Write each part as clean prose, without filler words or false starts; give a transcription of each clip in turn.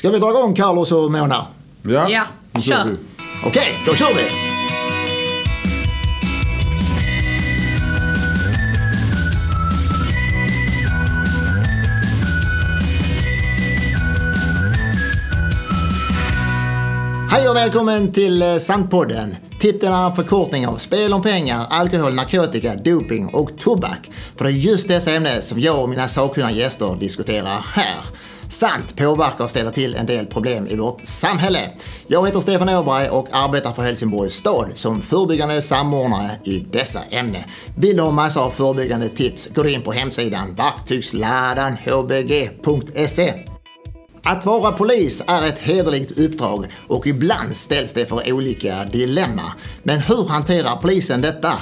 Ska vi dra igång Carlos och Mona? Ja, kör. Okej, då kör vi. Hej och välkommen till Sandpodden. Titeln är en förkortning av spel om pengar, alkohol, narkotika, doping och tobak. För det är just dessa ämnen som jag och mina sakkunniga gäster diskuterar här. Sant påverkar och ställer till en del problem i vårt samhälle. Jag heter Stefan Åberg och arbetar för Helsingborgs stad som förebyggande samordnare i dessa ämnen. Vill du ha massor av förebyggande tips, gå in på hemsidan verktygslädanhbg.se. Att vara polis är ett hederligt uppdrag och ibland ställs det för olika dilemma. Men hur hanterar polisen detta?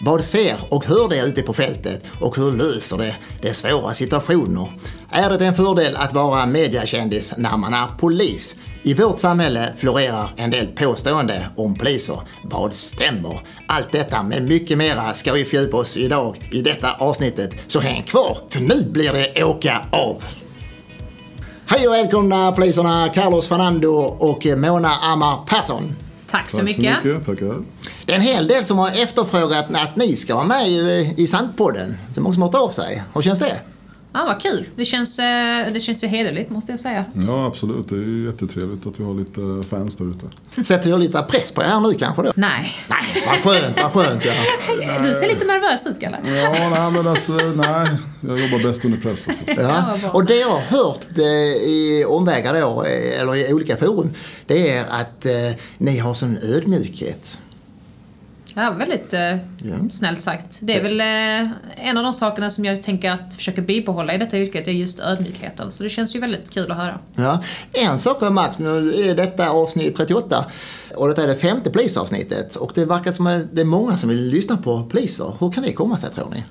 Vad ser och hör det ute på fältet och hur löser det svåra situationer? Är det en fördel att vara mediekändis när man är polis? I vårt samhälle florerar en del påstående om poliser. Vad stämmer? Allt detta men mycket mera ska vi fördjupa oss idag i detta avsnittet. Så häng kvar, för nu blir det åka av! Hej och välkomna poliserna Carlos Fernando och Mona Amar Patson. Tack så mycket. Tackar. Det är en hel del som har efterfrågat att ni ska vara med i Sandpodden. Så många som har hört av sig. Hur känns det? Ja, vad kul. Det känns ju hederligt, måste jag säga. Ja, absolut. Det är ju jättetrevligt att vi har lite fans där ute. Sätter jag lite press på er här nu kanske då? Nej, vad skönt. Ja. Du ser lite nervös ut, Kalle. Ja, nej, jag jobbar bäst under press. Alltså. Ja. Och det jag har hört i omvägar då, eller i olika forum, det är att ni har sån ödmjukhet. Ja, väldigt snällt sagt. Det är väl en av de sakerna som jag tänker att försöka bibehålla i detta yrket är just ödmjukheten. Så det känns ju väldigt kul att höra. Ja. En sak har jag märkt, nu är detta avsnitt 38 och detta är det 5:e polisavsnittet. Och det verkar som att det är många som vill lyssna på poliser. Hur kan det komma sig, tror ni?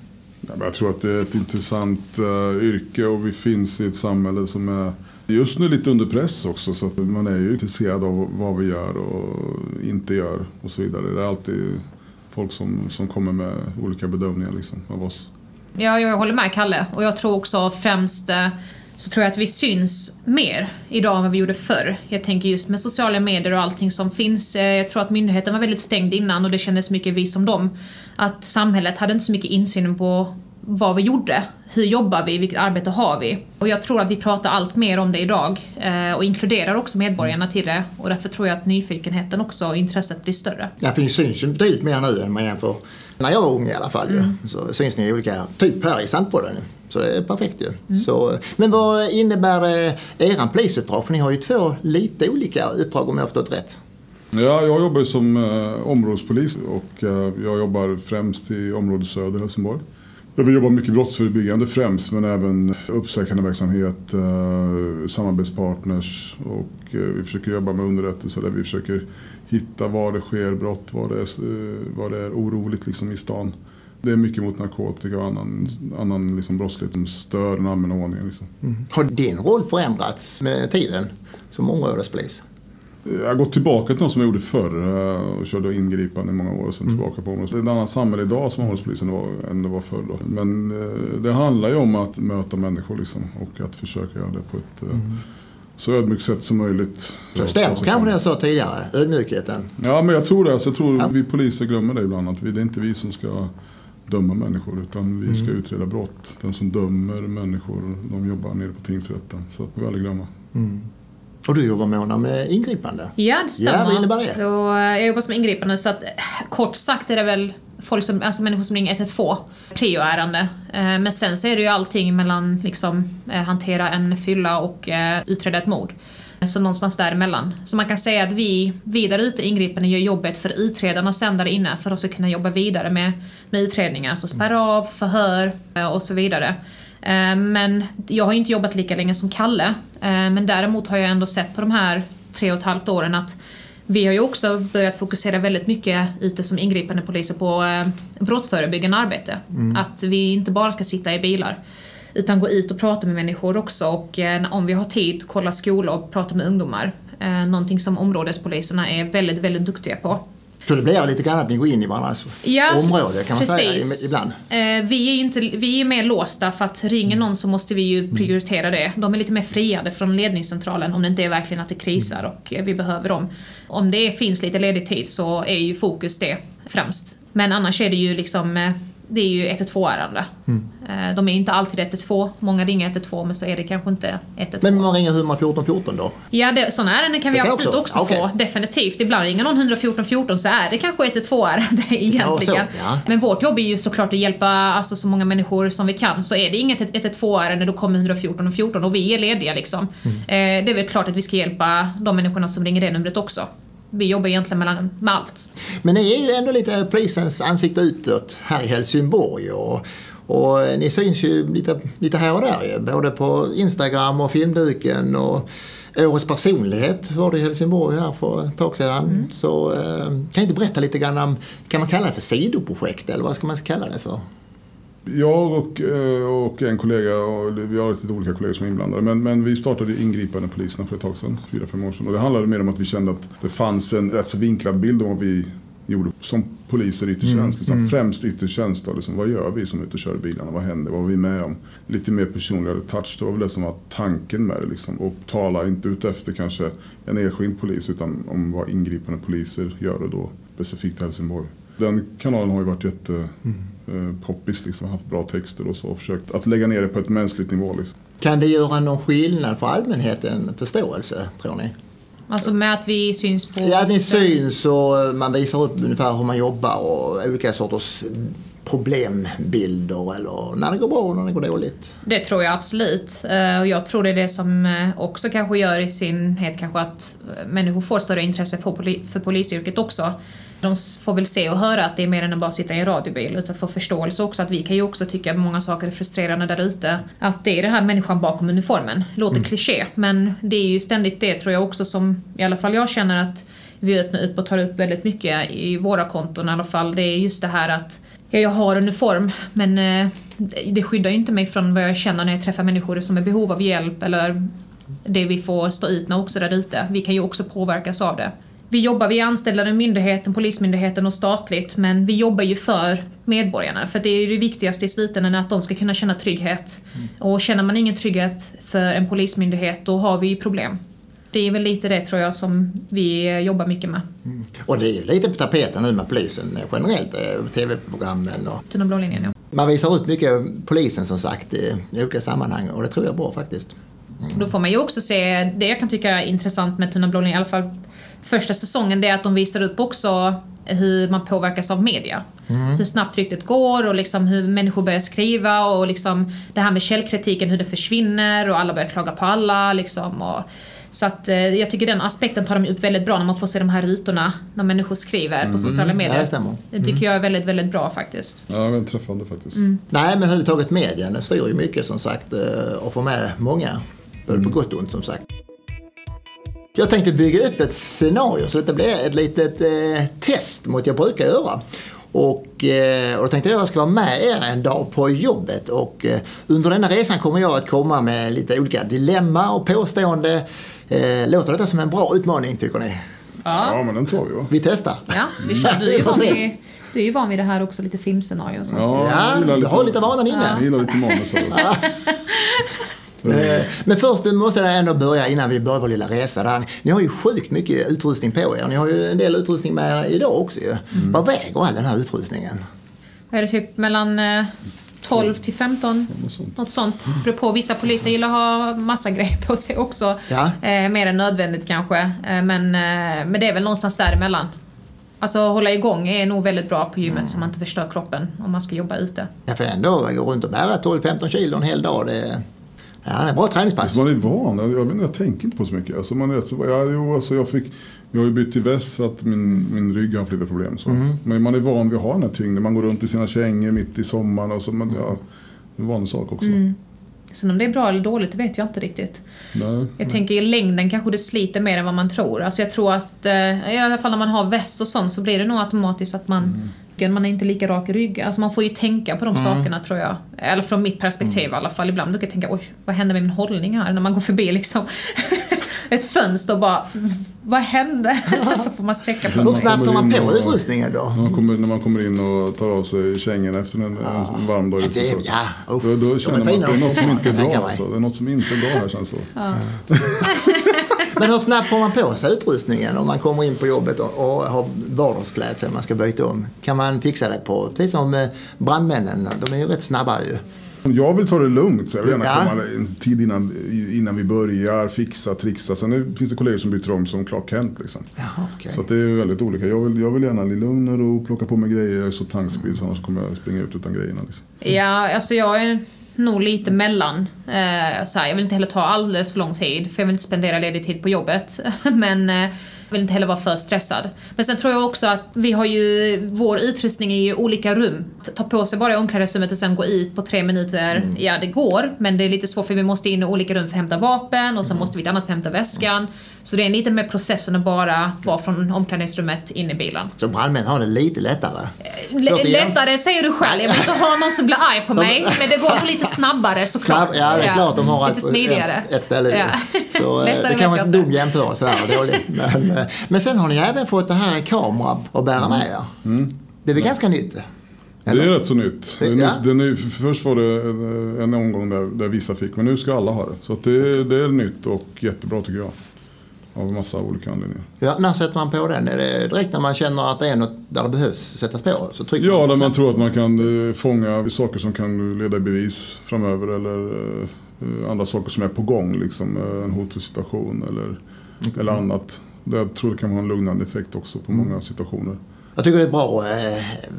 Jag tror att det är ett intressant yrke och vi finns i ett samhälle som är just nu lite under press också, så att man är ju intresserad av vad vi gör och inte gör och så vidare. Det är alltid folk som kommer med olika bedömningar liksom, av oss. Ja, jag håller med Kalle, och jag tror också främst så tror jag att vi syns mer idag än vad vi gjorde förr. Jag tänker just med sociala medier och allting som finns. Jag tror att myndigheten var väldigt stängd innan och det kändes mycket vi som dem. Att samhället hade inte så mycket insyn på vad vi gjorde, hur jobbar vi, vilket arbete har vi. Och jag tror att vi pratar allt mer om det idag och inkluderar också medborgarna till det. Och därför tror jag att nyfikenheten också och intresset blir större. Ja, för ni syns ju betydligt mer nu än man jämför. När jag var ung i alla fall så syns ni i olika typ här i Sandpodden. Så det är perfekt ju. Mm. Så, men vad innebär eran polisuppdrag? För ni har ju 2 lite olika uppdrag om jag har förstått rätt. Ja, jag jobbar ju som områdespolis och jag jobbar främst i området söder Helsingborg. Vi jobbar mycket brottsförebyggande främst, men även uppsökande verksamhet, samarbetspartners, och vi försöker jobba med underrättelse där vi försöker hitta var det sker brott, var det är oroligt liksom i stan. Det är mycket mot narkotika och annan liksom brottslighet som stör den allmänna ordningen. Liksom. Mm. Har din roll förändrats med tiden som områdespolis? Jag har gått tillbaka till något som jag gjorde förr och körde ingripande i många år och sen tillbaka på området. Det är ett annat samhälle idag som områdespolisen än det var förr då. Men det handlar ju om att möta människor liksom, och att försöka göra det på ett så ödmjukt sätt som möjligt. Stämmer kanske det jag sa tidigare, ödmjukheten. Ja, men jag tror det. Alltså, jag tror vi poliser glömmer det ibland. Att det är inte vi som ska döma människor, utan vi ska utreda brott. Den som dömer människor, de jobbar nere på tingsrätten. Så att vi aldrig glömmer. Mm. Och du jobbar med ingripande? Ja, det stämmer. Ja, det. Så jag jobbar som ingripande, så att kort sagt är det väl folk som, alltså människor som ringer 112, prioärende. Men sen så är det ju allting mellan liksom, hantera en fylla och utreda ett mord. Så någonstans däremellan. Så man kan säga att vi vidare ute ingripande gör jobbet för utredarna sen där inne för att kunna jobba vidare med utredningar. Så spärra av, förhör och så vidare. Men jag har inte jobbat lika länge som Kalle, men däremot har jag ändå sett på de här 3,5 åren att vi har ju också börjat fokusera väldigt mycket ute som ingripande poliser på brottsförebyggande arbete. Mm. Att vi inte bara ska sitta i bilar utan gå ut och prata med människor också, och om vi har tid kolla skolor och prata med ungdomar. Någonting som områdespoliserna är väldigt, väldigt duktiga på. Så det blir lite grann att ni går in i varandras område kan man säga ibland. Vi är mer låsta, för att ringer någon så måste vi ju prioritera det. De är lite mer friade från ledningscentralen om det inte är verkligen att det krisar och vi behöver dem. Om det finns lite ledig tid så är ju fokus det främst. Men annars är det ju liksom, det är ju 112-ärende. Mm. De är inte alltid 112. Många ringer 112, men så är det kanske inte 112. Men man ringer 114 då? Ja, sådana ärenden kan vi absolut också få. Definitivt. Ibland ringer någon 114 så är det kanske 112-ärende egentligen. Ja, men vårt jobb är ju såklart att hjälpa alltså, så många människor som vi kan. Så är det inget 112-ärende, då kommer 114 och vi är lediga liksom. Det är väl klart att vi ska hjälpa de människorna som ringer det numret också. Vi jobbar egentligen med allt. Men ni är ju ändå lite polisens ansikte utåt här i Helsingborg. Och ni syns ju lite här och där. Både på Instagram och filmduken. Och årets personlighet var det i Helsingborg här för ett tag sedan. Mm. Så kan jag inte berätta lite grann om, kan man kalla det för sidoprojekt? Eller vad ska man kalla det för? Jag och en kollega, och vi har lite olika kollegor som är inblandade, men vi startade ingripande poliserna för ett tag sedan, 4-5 år sedan. Och det handlade mer om att vi kände att det fanns en rätt så vinklad bild om vad vi gjorde som poliser i yttertjänst. Främst yttertjänst, vad gör vi som är ute och kör bilarna, vad händer, vad var vi med om? Lite mer personligare touch, det var väl det som var tanken med det. Och tala inte ut efter kanske en enskild polis, utan om vad ingripande poliser gör, och då specifikt i Helsingborg. Den kanalen har ju varit jättepoppis, haft bra texter och så, och försökt att lägga ner det på ett mänskligt nivå. Kan det göra någon skillnad för allmänheten, förståelse, tror ni? Alltså med att vi syns på... Ja, ni syns och man visar upp ungefär hur man jobbar och olika sorters problembilder, eller när det går bra och när det går dåligt. Det tror jag absolut. Och jag tror det är det som också kanske gör i synhet kanske att människor får större intresse för polisyrket också. De får väl se och höra att det är mer än att bara sitta i en radiobil, utan få förståelse också att vi kan ju också tycka att många saker är frustrerande där ute. Att det är den här människan bakom uniformen. Låter kliché, men det är ju ständigt det, tror jag också, som i alla fall jag känner att vi öppnar upp och tar upp väldigt mycket i våra konton i alla fall. Det är just det här att jag har uniform, men det skyddar ju inte mig från vad jag känner när jag träffar människor som är i behov av hjälp, eller det vi får stå ut med också där ute. Vi kan ju också påverkas av det. Vi är anställda i myndigheten, polismyndigheten och statligt, men vi jobbar ju för medborgarna, för det är det viktigaste i slutändan, att de ska kunna känna trygghet. Och känner man ingen trygghet för en polismyndighet, då har vi ju problem. Det är väl lite det, tror jag, som vi jobbar mycket med. Mm. Och det är ju lite på tapeten nu med polisen generellt, tv-programmen och... Tunna blå linjen, ja. Man visar ut mycket polisen, som sagt, i olika sammanhang, och det tror jag är bra faktiskt. Mm. Då får man ju också se, det jag kan tycka är intressant med Tunna blå linjen, i alla fall första säsongen, det är att de visar upp också hur man påverkas av media. Mm. Hur snabbt ryktet går och liksom hur människor börjar skriva, och liksom det här med källkritiken, hur det försvinner och alla börjar klaga på alla liksom. Och så att jag tycker den aspekten tar de upp väldigt bra, när man får se de här rytorna när människor skriver på sociala medier. Det tycker jag är väldigt, väldigt bra faktiskt. Ja, men träffande faktiskt. Mm. Nej, men överhuvudtaget medien styr ju mycket, som sagt, och får med många, både på gott och ont, som sagt. Jag tänkte bygga upp ett scenario, så detta blir ett litet test mot jag brukar göra. Och då tänkte jag ska vara med er en dag på jobbet, och under denna resan kommer jag att komma med lite olika dilemma och påstående. Låter detta som en bra utmaning, tycker ni? Ja, men den tar vi. Vi testar. Ja, vi kör. Du är ju van vid det här också, lite filmscenario och sånt. Ja, du har lite vanan inne. Jag gillar lite manus också. Men först måste jag ändå börja, innan vi börjar vår lilla resa. Ni har ju sjukt mycket utrustning på er. Ni har ju en del utrustning med er idag också. Vad väger all den här utrustningen? Är det typ mellan 12 till 15? Något sånt. På vissa poliser gillar att ha massa grejer på sig också. Ja. Mer än nödvändigt kanske. Men det är väl någonstans däremellan. Alltså hålla igång är nog väldigt bra på gymmet, så man inte förstör kroppen om man ska jobba ute. Ja, för ändå går runt och bära 12-15 kilo en hel dag, det... Ja, det är bra träningspass. Man är van. Jag tänker inte på så mycket. Alltså, man är så, jag har ju bytt till väst för att min rygg har flera problem. Så. Men man är van vid att ha den här tyngden. Man går runt i sina kängor mitt i sommaren. Och så, det är en vanlig sak också. Sen om det är bra eller dåligt vet jag inte riktigt. Jag tänker i längden kanske det sliter mer än vad man tror. Alltså, jag tror att i alla fall när man har väst och sånt, så blir det nog automatiskt att man är inte lika rak i ryggen. Alltså man får ju tänka på de sakerna, tror jag. Eller från mitt perspektiv i alla fall. Ibland brukar jag tänka, oj, vad händer med min hållning här när man går förbi liksom? ett fönster och bara, vad hände? Så får man sträcka på. Hur snabbt tar man på utrustningen då? När man kommer in och tar av sig kängorna efter en varm dag. Det, så, ja. Då känner man att det är något som inte är bra. Alltså. Det är något som inte är bra här, känns så. Ja. Men hur snabbt får man på sig utrustningen om man kommer in på jobbet och har vardagsklädsel man ska byta om? Kan man fixa det på? Precis som brandmännen, de är ju rätt snabba ju. Jag vill ta det lugnt, så jag vill gärna komma en tid innan vi börjar, fixa, trixa. Sen finns det kollegor som byter om som Clark Kent liksom. Jaha, okay. Så att det är väldigt olika. Jag vill gärna bli lugn och plocka på mig grejer. Jag är så tankspid, så annars kommer jag springa ut utan grejerna liksom. Ja, alltså jag är nog lite mellan. Så här, jag vill inte heller ta alldeles för lång tid, för jag vill inte spendera ledig tid på jobbet. Men vill inte heller vara för stressad. Men sen tror jag också att vi har ju vår utrustning i olika rum. Ta på sig bara i omklädningsrummet och sen gå ut på 3 minuter. Ja, det går, men det är lite svårt för vi måste in i olika rum för att hämta vapen och sen måste vi ett annat för att hämta väskan. Så det är en liten med processen att bara vara från omklädningsrummet in i bilen. Så brandmän har det lite lättare? Lättare säger du själv. Jag vill inte ha någon som blir arg på mig. Men det går lite snabbare såklart. Ja, det är klart. De har ett ställe. Ja. Så det kan vara en dum jämförelse där. Dåligt. Men sen har ni även fått det här kamera att bära med er. Det är väl ganska nytt? Eller? Det är rätt så nytt. Först var det en omgång där vissa fick. Men nu ska alla ha det. Så det är nytt och jättebra tycker jag. Av en massa olika anledningar. Ja, när sätter man på den? Är det direkt när man känner att det är något där det behövs sättas på? Så trycker man. När man tror att man kan fånga saker som kan leda i bevis framöver. Eller andra saker som är på gång. Liksom, en hotsituation eller annat. Jag tror det kan ha en lugnande effekt också på många situationer. Jag tycker det är bra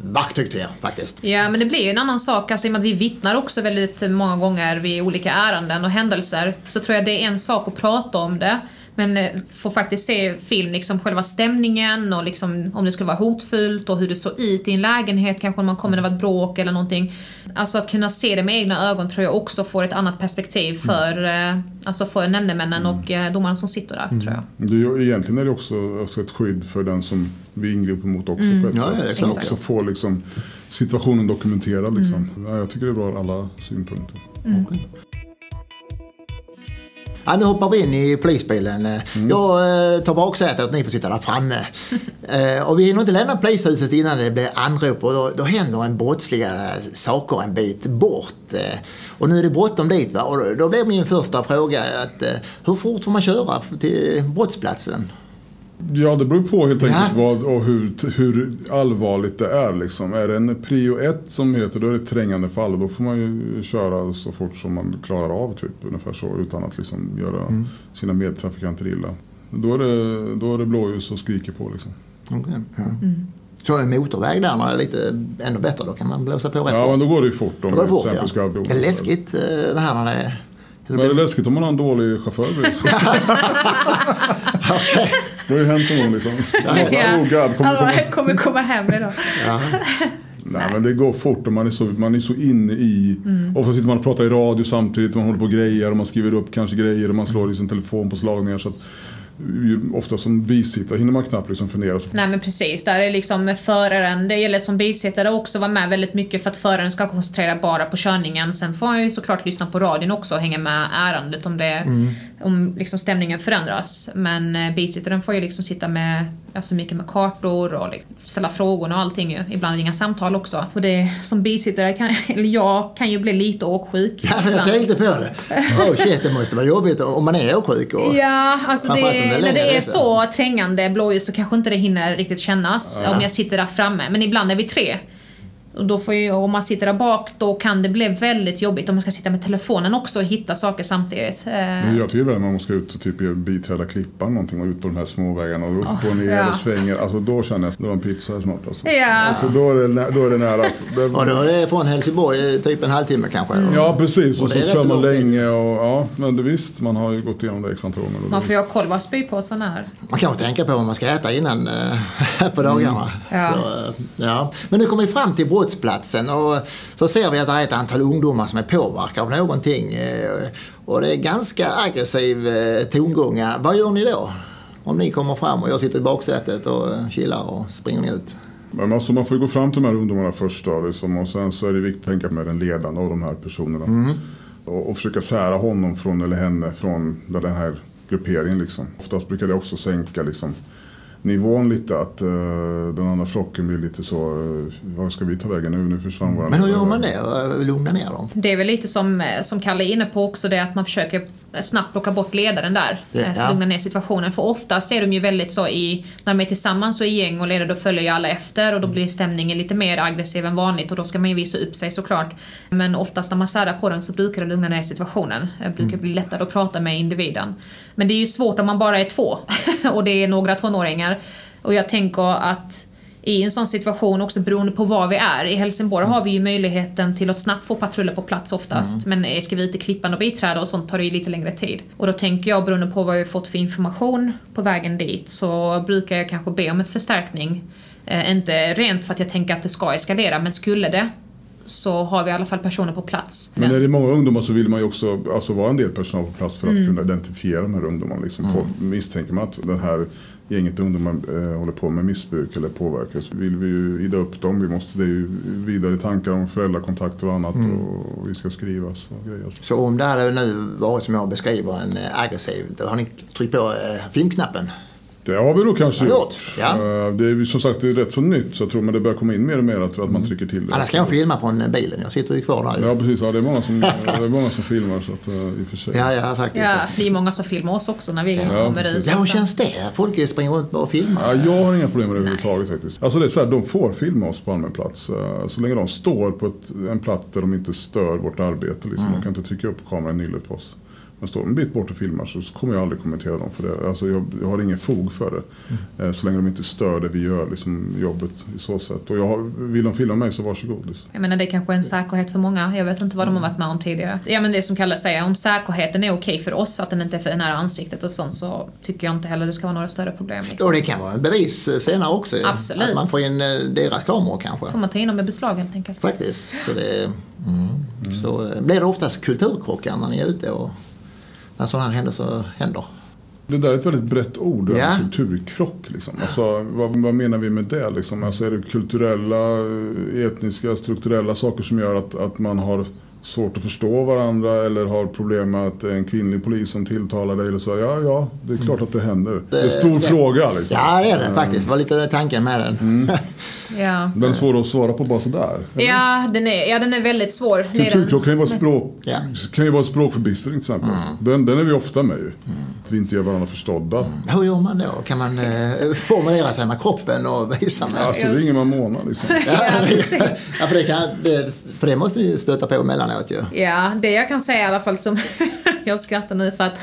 verktyg till er faktiskt. Ja, men det blir ju en annan sak. Alltså, i och med att vi vittnar också väldigt många gånger vid olika ärenden och händelser. Så tror jag det är en sak att prata om det. Men får faktiskt se film, liksom själva stämningen och liksom om det skulle vara hotfullt och hur det såg ut i en lägenhet, kanske om man kommer av ett bråk eller någonting. Alltså att kunna se det med egna ögon tror jag också får ett annat perspektiv för nämndemännen och domarna som sitter där, tror jag. Egentligen är det också ett skydd för den som vi ingriper mot också på ett sätt. Jag kan också få liksom, situationen dokumenterad. Liksom. Jag tycker det är bra av alla synpunkter. Mm. Okay. Ja, nu hoppar vi in i polisbilen. Jag tar baksätet och ni får sitta där framme. Och vi hinner inte lämna polishuset innan det blir anrop. Och då händer en brottsliga saker en bit bort. Och nu är det bråttom dit, va? Och då blev min första fråga att hur fort får man köra till brottsplatsen? Ja, det beror på helt enkelt vad och hur allvarligt det är. Liksom. Är det en prio 1 som heter, då är det trängande fall. Då får man ju köra så fort som man klarar av, typ, ungefär så, utan att liksom göra sina medtrafikanter illa. Då är det blåljus och skriker på. Liksom. Okay. Ja. Så en motorväg där man är lite ännu bättre, då kan man blåsa på rätt. Ja, men då går det ju fort. Ska det är läskigt det här när det är... Men det är läskigt om man har en dålig chaufför. Okay. Det har ju hänt någon liksom. Kommer komma hem idag. Nej, men det går fort och man är så inne i... Ofta sitter man och pratar i radio samtidigt. Man håller på grejer och man skriver upp kanske grejer. Och man slår i sin telefon på slagningar så att... ofta som bisittare hinner man knappt liksom fundera. Nej, men precis, där är liksom föraren, det gäller som bisittare också vara med väldigt mycket för att föraren ska koncentrera bara på körningen. Sen får jag ju såklart lyssna på radion också och hänga med ärendet om det om liksom stämningen förändras, men bisittaren får ju liksom sitta med alltså mycket med kartor och ställa frågor och allting ju. Ibland ringa samtal också. Och det som bisittare jag kan ju bli lite åksjuk. Ja, jag tänkte på det. Shit, det måste vara jobbigt om man är åksjuk. Ja, alltså när det är så trängande blåljus så kanske inte det hinner riktigt kännas om jag sitter där framme. Men ibland är vi 3. Och då får ju, om man sitter där bak då kan det bli väldigt jobbigt om man ska sitta med telefonen också och hitta saker samtidigt. Jag tycker väl när man ska ut och typ biträda klippan någonting och ut på de här småvägarna och upp och ner och svänger. Alltså då känner jag att det var en pizza snart. Alltså. Ja. Alltså då är det nära. Alltså. Då är det från Helsingborg typ en halvtimme kanske. Ja, precis. Och så kör man länge och men det visst, man har ju gått igenom det extra gånger. Man får ju ha koll vad spypåsen är. Man kan ju tänka på vad man ska äta innan på dagarna. Ja. Så, Men nu kommer vi fram till brottsplatsen och så ser vi att det är ett antal ungdomar som är påverkade av någonting och det är ganska aggressiv tongångar. Vad gör ni då? Om ni kommer fram och jag sitter i baksätet och chillar och springer ut? Men alltså man får ju gå fram till de här ungdomarna först då, liksom, och sen så är det viktigt att tänka med den ledande av de här personerna och försöka sära honom från eller henne från där den här gruppering liksom. Oftast brukar det också sänka liksom nivån lite, att den andra flocken blir lite så, var ska vi ta vägen nu försvann våran. Men hur gör man det? Lugna ner dem? Det är väl lite som Kalle är inne på också, det att man försöker snabbt plocka bort ledaren där. För att lugna ner situationen. För oftast är de ju väldigt så i, när de är tillsammans och i gäng och ledare, då följer ju alla efter och då blir stämningen lite mer aggressiv än vanligt och då ska man ju visa upp sig såklart. Men oftast när man särar på den så brukar det lugna ner situationen. Det brukar bli lättare att prata med individen. Men det är ju svårt om man bara är två och det är några tonåringar. Och jag tänker att i en sån situation också, beroende på var vi är. I Helsingborg har vi ju möjligheten till att snabbt få patruller på plats oftast. Men ska vi ut i klippan och biträda och sånt tar det ju lite längre tid. Och då tänker jag, beroende på vad vi har fått för information på vägen dit, så brukar jag kanske be om en förstärkning. Inte rent för att jag tänker att det ska eskalera, men skulle det, så har vi i alla fall personer på plats. Men när det är många ungdomar så vill man ju också alltså vara en del personal på plats för att kunna identifiera de här ungdomarna. Liksom. Misstänker man att den här gänget ungdomar håller på med missbruk eller påverkas, vill vi ju ida upp dem. Vi måste ju vidare tankar om föräldrakontakter och annat och vi ska skrivas och grejer. Så om det hade nu varit som jag beskriver en aggressiv, då har ni tryckt på filmknappen? Det har vi nog kanske gjort. Ja. Det är som sagt det är rätt så nytt, så jag tror men det börjar komma in mer och mer att man trycker till det. Annars kan jag filma från bilen, jag sitter ju kvar där. Ja precis, ja, det är många som filmar så att, i och för sig. Ja, faktiskt. Ja, det är många som filmar oss också när vi kommer ut. Ja, hur känns det? Folk springer runt och filmar. Ja, jag har inga problem med det överhuvudtaget faktiskt. Alltså det är så här, de får filma oss på allmän plats. Så länge de står på en plats där de inte stör vårt arbete. Liksom. De kan inte trycka upp kameran nyllet på oss. Men står en bit bort och filmar så kommer jag aldrig kommentera dem för det. Alltså jag har ingen fog för det. Så länge de inte stör det vi gör liksom, jobbet i så sätt. Och vill de filma mig så varsågod. Liksom. Jag menar det är kanske en säkerhet för många. Jag vet inte vad de har varit med om tidigare. Ja, men det som Kalle säger, om säkerheten är okej för oss, att den inte är för nära ansiktet och sånt, så tycker jag inte heller det ska vara några större problem. Liksom. Och det kan vara en bevis senare också. Absolut. Att man får in deras kameror kanske. Får man ta in dem med beslag helt enkelt. Faktiskt. Så, så blir det oftast kulturkrockar när ni är ute och när sådana här händelser händer. Det där är ett väldigt brett ord, kulturkrock. Liksom. Alltså, vad menar vi med det? Liksom? Alltså, är det kulturella, etniska, strukturella saker som gör att man har svårt att förstå varandra eller har problem med att en kvinnlig polis som tilltalar dig eller så? Ja, det är klart att det händer. Det är en stor fråga. Liksom. Ja, det är det faktiskt. Det var lite tanken med den. Ja. Den är svår att svara på bara sådär. Den är väldigt svår. Kulturkrock kan ju vara språkförbistring till exempel. Den är vi ofta med ju. Att vi inte gör varandra förstådda. Hur gör man då? Kan man formulera sig med kroppen och visa med? Alltså ringer man Mona liksom. Ja, för det måste vi stöta på mellanåt ju. Ja, det jag kan säga i alla fall som jag skrattar nu för att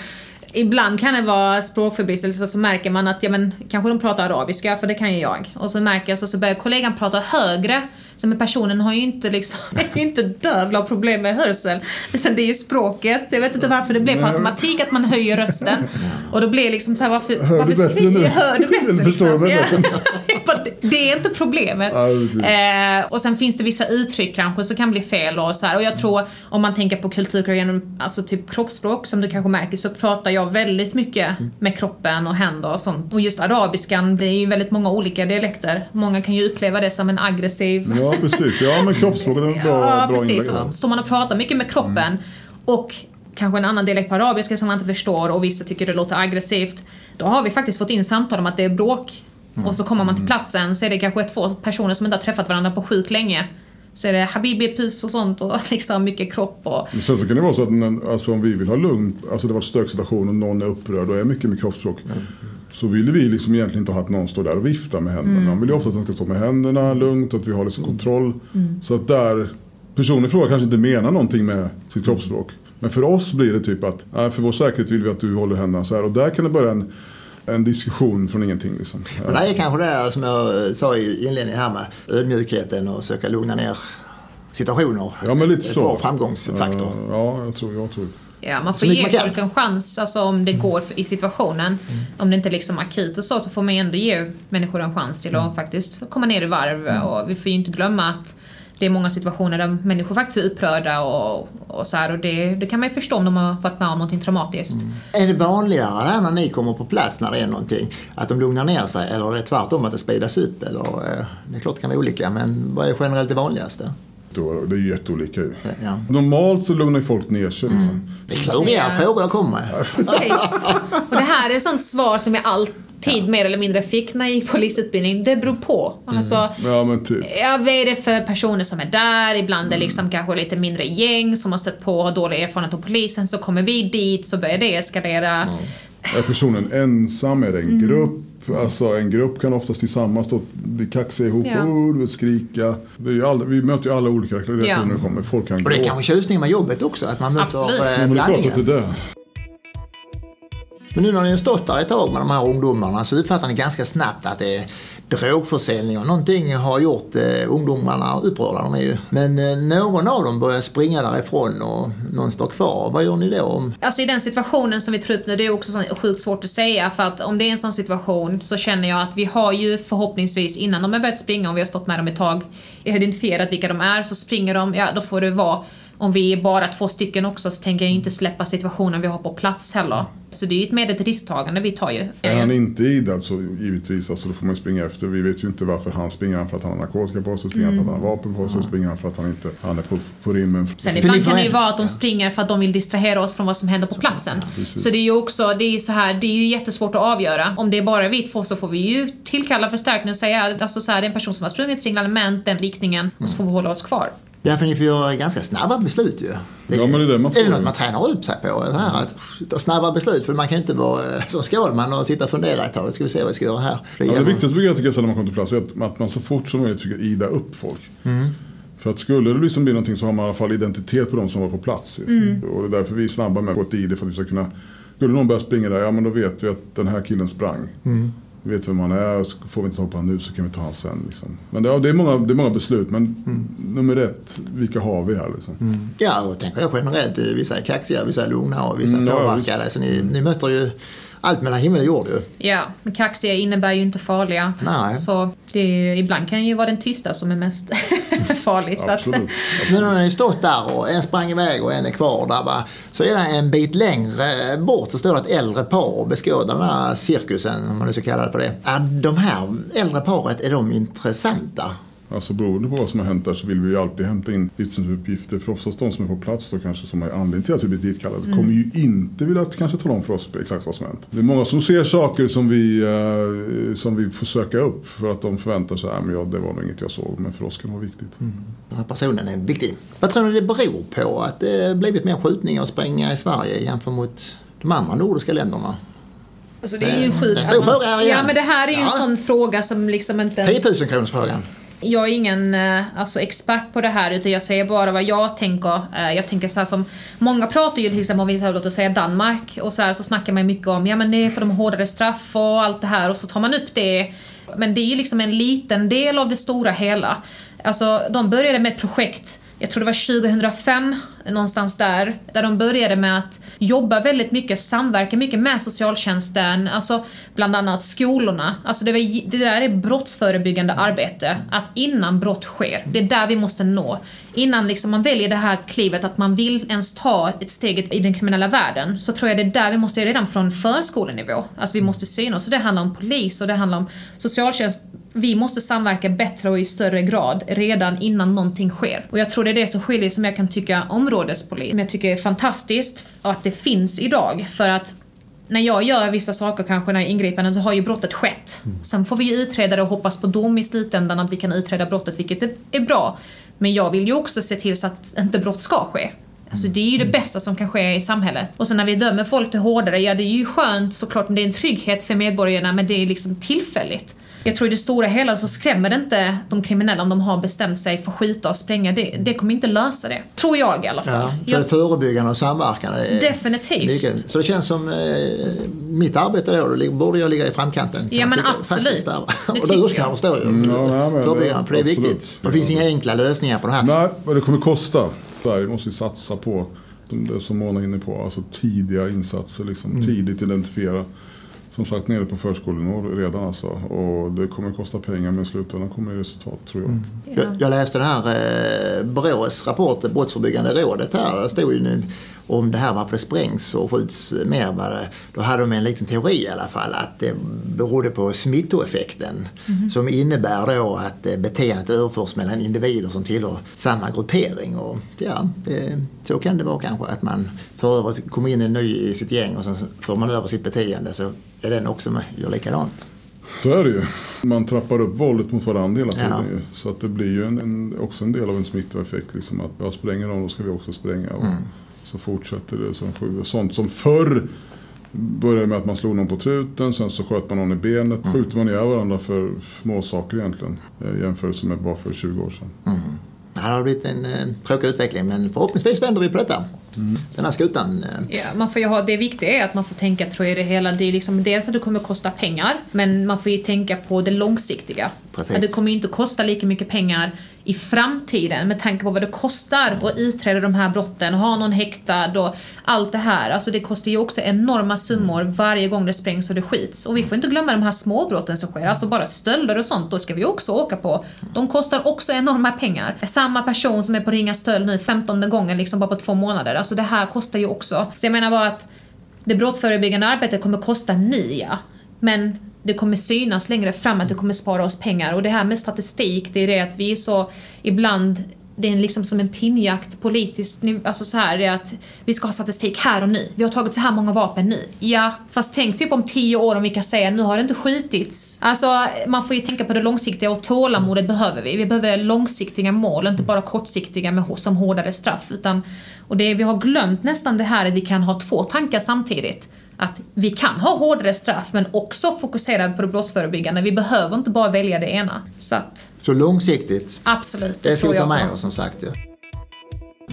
ibland kan det vara språkförbistelse, så märker man att kanske de pratar arabiska, för det kan ju jag. Och så märker jag så börjar kollegan prata högre, så men personen har ju inte liksom inte dövla problem med hörsel, utan det är ju språket. Jag vet inte varför det blev på automatik att man höjer rösten. Och då blir liksom så här, varför hör du bättre liksom? Det är inte problemet. Och sen finns det vissa uttryck kanske så kan bli fel och så här. Och jag tror om man tänker på kulturgrejen, alltså typ kroppsspråk som du kanske märker, så pratar jag väldigt mycket med kroppen och händer och sånt. Och just arabiskan, det är ju väldigt många olika dialekter. Många kan ju uppleva det som en aggressiv. Ja precis, ja men kroppsspråket är en bra precis. Så står man och pratar mycket med kroppen och kanske en annan dialekt på arabiska som man inte förstår och vissa tycker det låter aggressivt. Då har vi faktiskt fått in samtal om att det är bråk. Och så kommer man till platsen, så är det kanske två personer som inte har träffat varandra på sjukt länge. Så är det habibi, puss och sånt och liksom mycket kropp. Och sen så kan det vara så att alltså, om vi vill ha lugn, alltså det var en stöksituation och någon är upprörd och är mycket med kroppsspråk. Så vill vi liksom egentligen inte ha att någon står där och viftar med händerna. Man vill ju ofta att man ska stå med händerna lugnt, att vi har liksom kontroll. Så att där, personen i fråga kanske inte menar någonting med sitt kroppsspråk. Men för oss blir det typ att, för vår säkerhet vill vi att du håller händerna så här. Och där kan det börja en diskussion från ingenting liksom. Men det är kanske det som jag sa i inledningen här med ödmjukheten och söka lugna ner situationer. Ja, men lite så. Framgångsfaktor. Ja, jag tror. Ja, man får ge folk en chans alltså, om det går i situationen. Om det inte är liksom akut och så får man ändå ge människor en chans till att faktiskt komma ner i varv. Och vi får ju inte glömma att det är många situationer där människor faktiskt är upprörda och så här, och det kan man ju förstå om de har varit med om någonting traumatiskt. Är det vanligare när ni kommer på plats när det är någonting att de lugnar ner sig, eller är det tvärtom att det speedas upp? Eller, det är klart det kan vara olika, men vad är generellt det vanligaste? år och det är ju jätteolika ju. Ja. Normalt så lugnar folk ner sig liksom. Det är kluriga frågor kommer. Precis. Och det här är sånt svar som jag alltid mer eller mindre fick när jag gick polisutbildning. Det beror på. Alltså, ja, men typ. Vad är det för personer som är där? Ibland är det liksom kanske lite mindre gäng som har stött på och har dålig erfarenhet av polisen. Så kommer vi dit så börjar det eskalera. Är personen ensam? Är det en grupp? Alltså en grupp kan oftast tillsammans stå, kaxa ihop ord och skrika. Vi möter ju alla olika reaktioner när det kommer. Folk kan gå. Och det är kanske tjusning med jobbet också, att man möter blandningen. Men nu när ni har stått där ett tag med de här ungdomarna så uppfattar ni ganska snabbt att det är drogförsäljning och någonting har gjort ungdomarna upprörda. De är ju. Men någon av dem börjar springa därifrån och någon står kvar. Vad gör ni då? Alltså i den situationen som vi tror upp nu, det är också så sjukt svårt att säga, för att om det är en sån situation så känner jag att vi har ju förhoppningsvis innan de har börjat springa, om vi har stått med dem ett tag, identifierat vilka de är, så springer de, ja då får det vara. Om vi är bara 2 stycken också så tänker jag inte släppa situationen vi har på plats heller. Så det är ju ett medvetet risktagande vi tar ju. Är han inte idad så givetvis, alltså då får man springa efter. Vi vet ju inte varför han springer, han för att han har narkotika på sig, springer för att han har vapen på sig, springer han för att han inte han är på rymmen. Sen ibland kan det ju vara att de springer för att de vill distrahera oss från vad som händer på platsen. Precis. Så det är ju också, det är ju så här, det är ju jättesvårt att avgöra. Om det är bara vi två så får vi ju tillkalla förstärkning och säga, alltså så här, det är en person som har sprungit signalement, den riktningen, och så får vi hålla oss kvar. Därför ni får göra ganska snabba beslut ju. Ja, men det är det man får. Är det något man tränar upp sig på? Det här, att ta snabba beslut, för man kan ju inte vara som skålman och sitta och fundera ett tag. Ska vi se vad vi ska göra här? Ja, det viktigaste jag tycker när man kommer till plats är att man så fort som möjligt försöker ida upp folk. För att skulle det liksom bli någonting så har man i alla fall identitet på de som var på plats. Och det är därför vi är snabba med att få ett ID för att vi ska kunna... Skulle någon börja springa där, ja men då vet vi att den här killen sprang. Vet vem man är, så får vi inte ta på han nu så kan vi ta han sen liksom. Men det är många beslut, men nummer 1, vilka har vi här liksom? Ja, och tänker jag generellt, vissa är kaxiga, vissa är lugna och vissa är påverkade, så ni möter ju allt mellan himmel och jord ju. Ja, men kaxiga innebär ju inte farliga. Nej. Så det är, ibland kan ju vara den tysta som är mest farlig. Så absolut. Nu när ni stått där och en sprang iväg och en är kvar där bara, så är det en bit längre bort så står det ett äldre par och beskådar den här cirkusen, om man nu ska kalla det för det. Är de här äldre paret, är de intressanta? Alltså beroende på vad som har hänt där så vill vi ju alltid hämta in vittnesuppgifter. För oftast de som är på plats då kanske, som är anledning till att vi blir ditkallade, kommer ju inte vilja kanske tala om för oss exakt vad som hänt. Det är många som ser saker som vi får söka upp för att de förväntar sig att det var nog inget jag såg, men för oss kan det vara viktigt. Den här personen är viktig. Vad tror ni det beror på att det blivit mer skjutningar och sprängningar i Sverige jämfört mot de andra nordiska länderna? Alltså det är ju en skjutning. Ja, men det här är ju en sån fråga som liksom inte ens... 10 000 kronors frågan. Jag är ingen expert på det här, utan jag säger bara vad jag tänker. Jag tänker så här, som många pratar ju till exempel om, vi låter säga Danmark och så här, så snackar man mycket om, ja men det är för de hårdare straff och allt det här, och så tar man upp det. Men det är ju liksom en liten del av det stora hela. Alltså de började med ett projekt, jag tror det var 2005 någonstans där de började med att jobba väldigt mycket, samverka mycket med socialtjänsten, alltså bland annat skolorna. Alltså det där är brottsförebyggande arbete, att innan brott sker, det är där vi måste nå. Innan liksom man väljer det här klivet att man vill ens ta ett steg i den kriminella världen, så tror jag det är där vi måste göra redan från förskolenivå. Alltså vi måste synas, och det handlar om polis och det handlar om socialtjänst. Vi måste samverka bättre och i större grad redan innan någonting sker. Och jag tror det är det som skiljer, som jag kan tycka, områdespolis. Men jag tycker det är fantastiskt att det finns idag, för att när jag gör vissa saker, kanske när ingripanden, så har ju brottet skett. Sen får vi ju utreda det och hoppas på dom i slutändan att vi kan utreda brottet, vilket är bra. Men jag vill ju också se till så att inte brott ska ske. Alltså det är ju det bästa som kan ske i samhället. Och sen när vi dömer folk till hårdare, ja det är ju skönt såklart om det är en trygghet för medborgarna, men det är liksom tillfälligt. Jag tror i det stora hela så skrämmer det inte de kriminella om de har bestämt sig för att skjuta och spränga. Det kommer inte lösa det. Tror jag i alla fall. Ja, för förebyggande och samverkan. Definitivt. Mycket. Så det känns som mitt arbete då borde jag ligga i framkanten. Ja men absolut. Och där ska jag stå ju. Förebyggande, för det är viktigt. Det finns inga enkla lösningar på det här. Nej, men det kommer kosta. Vi måste ju satsa på det som Mona är inne på. Alltså tidiga insatser, liksom. Tidigt identifiera. Som sagt, nere på förskolan redan alltså. Och det kommer kosta pengar, men i slutändan kommer det resultat, tror jag. Jag läste den här BRÅs rapport, Brottsförebyggande rådet här. Där stod ju om det här, varför det sprängs och skjuts mer, då hade de en liten teori i alla fall att det berodde på smittoeffekten som innebär då att beteendet överförs mellan individer som tillhör samma gruppering. Och ja, så kan det vara kanske att man kommer in en ny i sitt gäng och sen får man över sitt beteende, så är den också med, gör likadant. Så är det ju. Man trappar upp våldet mot varandra hela tiden ju. Så att det blir ju också en del av en smittoeffekt. Liksom att jag spränger någon, då ska vi också spränga. Och så fortsätter det som sju. Sånt som förr började med att man slog någon på truten. Sen så sköt man någon i benet. Skjuter man ihjäl varandra för småsaker egentligen. Jämfört med bara för 20 år sedan. Det här har blivit en tråkig utveckling. Men förhoppningsvis vänder vi på detta. Den här skutan. Ja, man får ju ha, det viktiga är att man får tänka, tror jag, det hela. Det är liksom dels att det kommer kosta pengar, men man får ju tänka på det långsiktiga. Precis. Att det kommer ju inte kosta lika mycket pengar i framtiden med tanke på vad det kostar att utreda de här brotten, ha någon häktad och allt det här. Alltså det kostar ju också enorma summor varje gång det sprängs och det skits. Och vi får inte glömma de här småbrotten som sker, alltså bara stölder och sånt, då ska vi också åka på. De kostar också enorma pengar. Samma person som är på ringa stöld nu 15:e gången liksom bara på 2 månader. Alltså det här kostar ju också. Så jag menar bara att det brottsförebyggande arbetet kommer kosta nya, men det kommer synas längre fram att det kommer spara oss pengar. Och det här med statistik, det är det att vi är så ibland, det är liksom som en pinnjakt politiskt, alltså så här, det är att vi ska ha statistik här och nu. Vi har tagit så här många vapen nu. Ja, fast tänk typ om 10 år om vi kan säga, nu har det inte skjutits. Alltså man får ju tänka på det långsiktiga, och tålamodet behöver vi. Vi behöver långsiktiga mål, inte bara kortsiktiga med, som hårdare straff. Utan, och det vi har glömt nästan det här är att vi kan ha 2 tankar samtidigt. Att vi kan ha hårdare straff, men också fokusera på det brottsförebyggande. Vi behöver inte bara välja det ena. Så långsiktigt? Absolut. Det ska vi ta med oss, som sagt. Ja.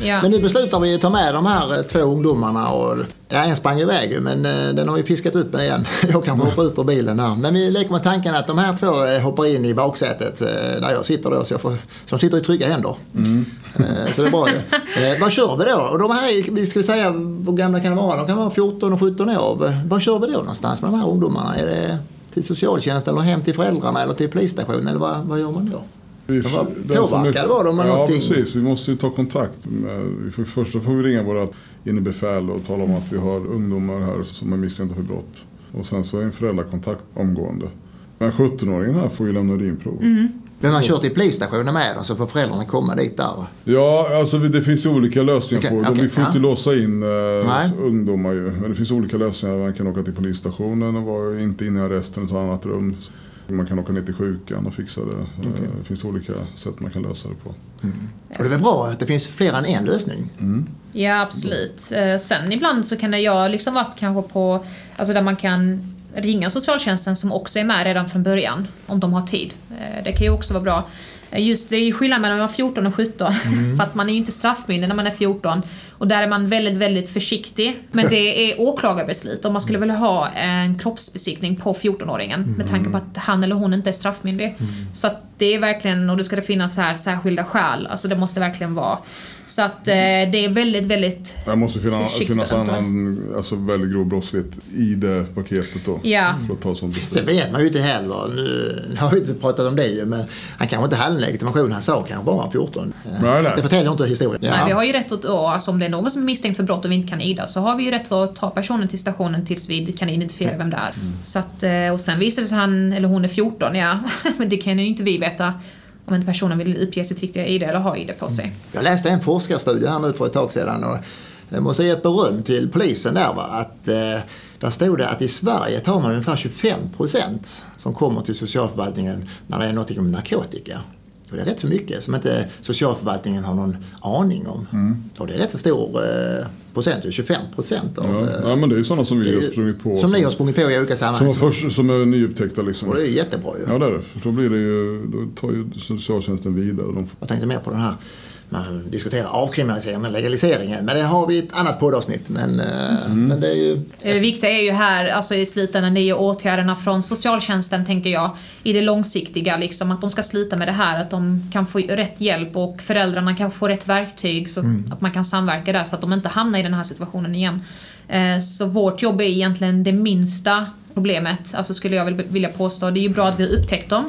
Ja. Men nu beslutar vi att ta med de här 2 ungdomarna. Och, ja, en sprang iväg, men den har ju fiskat upp igen. Jag kan hoppa ut ur bilen här. Men vi leker med tanken att de här 2 hoppar in i baksätet där jag sitter då. Så de sitter i trygga händer. Så det är bra. Vad kör vi då? Och de här, ska vi säga, hur gamla kan de vara? De kan vara 14 och 17 år. Vad kör vi då någonstans med de här ungdomarna? Är det till socialtjänsten eller hem till föräldrarna eller till polisstationen? Eller vad gör man då? Ja, precis. Vi måste ju ta kontakt. Först får vi ringa våra innebefäl och tala om att vi har ungdomar här som är misstänkta för brott. Och sen så är en föräldrakontakt omgående. Men 17-åringen här får ju lämna urinprov. Men man kör till polisstationen med dem så får föräldrarna komma dit där. Ja, alltså det finns ju olika lösningar på det. Vi får inte låsa in ungdomar ju. Men det finns olika lösningar. Man kan åka till polisstationen och vara inte inne i arresten och ta annat rum. Man kan åka ner till sjukan och fixa det. Okay. Det finns olika sätt man kan lösa det på. Och det är bra att det finns fler än en lösning. Ja, absolut. Sen ibland så kan jag liksom vara kanske på, alltså där man kan ringa socialtjänsten som också är med redan från början om de har tid. Det kan ju också vara bra. Just det är ju skillnad mellan att vara 14 och 17 för att man är ju inte straffmyndig när man är 14, och där är man väldigt, väldigt försiktig, men det är åklagarbeslut om man skulle vilja ha en kroppsbesiktning på 14-åringen med tanke på att han eller hon inte är straffmyndig. Så att det är verkligen, och då ska det finnas så här särskilda skäl, alltså det måste verkligen vara så att det är väldigt, väldigt, det måste finnas annan, alltså väldigt grov brottslighet i det paketet då. För att ta sånt. Sen vet man ju inte heller, nu har vi inte pratat om det ju, men han kanske inte hade en legitimation, han sa kanske bara 14. Nej. Det förtäljer inte historien. Nej, vi har ju rätt att, alltså om det är någon som är misstänkt för brott och vi inte kan ida, så har vi ju rätt att ta personen till stationen tills vi kan identifiera vem det är. Så att, och sen visar det sig han eller hon är 14, men det kan ju inte vi veta. Om inte personen vill uppge sitt riktiga ID eller ha ID på sig. Jag läste en forskarstudie här nu för ett tag sedan, och jag måste ge ett beröm till polisen där, att där stod det att i Sverige tar man ungefär 25% som kommer till socialförvaltningen när det är något om narkotika. Och det är rätt så mycket som inte socialförvaltningen har någon aning om. Så det är rätt så stor procent, 25% av... Ja, men det är ju sådana som vi har sprungit på. Som ni har sprungit på i olika sammanhang. Som är nyupptäckta liksom. Och det är jättebra ju. Ja, det är det. Då blir det ju, då tar ju socialtjänsten vidare. Jag tänkte mer på den här, man diskuterar avkriminaliseringen och legaliseringen, men det har vi ett annat poddavsnitt. Men det är ju... Det viktiga är ju här, alltså i slutändan, det är ju åtgärderna från socialtjänsten, tänker jag, i det långsiktiga liksom, att de ska slita med det här, att de kan få rätt hjälp och föräldrarna kan få rätt verktyg så att man kan samverka där så att de inte hamnar i den här situationen igen. Så vårt jobb är egentligen det minsta problemet, alltså skulle jag vilja påstå. Det är ju bra att vi har upptäckt dem,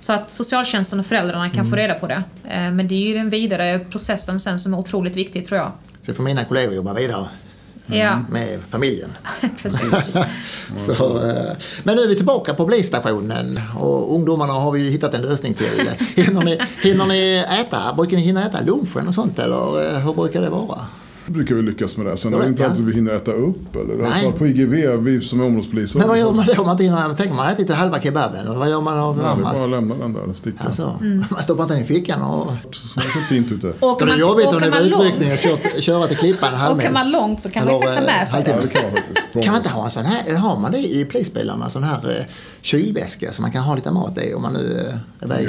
så att socialtjänsten och föräldrarna kan få reda på det. Men det är ju den vidare processen sen som är otroligt viktig, tror jag. Så får mina kollegor jobba vidare med familjen. Precis. Så, men nu är vi tillbaka på polisstationen och ungdomarna har vi hittat en lösning till. Hinner ni äta? Brukar ni hinna äta lunchen och sånt, eller hur brukar det vara? Brukar vi lyckas med det. Sen är det inte alltid vi hinner äta upp. Eller? Alltså på IGV, vi som är områdspoliser. Men vad gör man då om man inte hinner? Tänker man äter inte halva kebaben? Och vad gör man av den annars? Bara lämna den där och sticka. Alltså, man stoppar inte den i fickan. Och... Så det ser fint ut där. Åker man, köra till Klippan halvmän. Åker man långt så kan man faktiskt ha med sig det. Kan man inte ha en sån här? Har man det i polisbilarna? En sån här kylväska som man kan ha lite mat i om man nu är väg.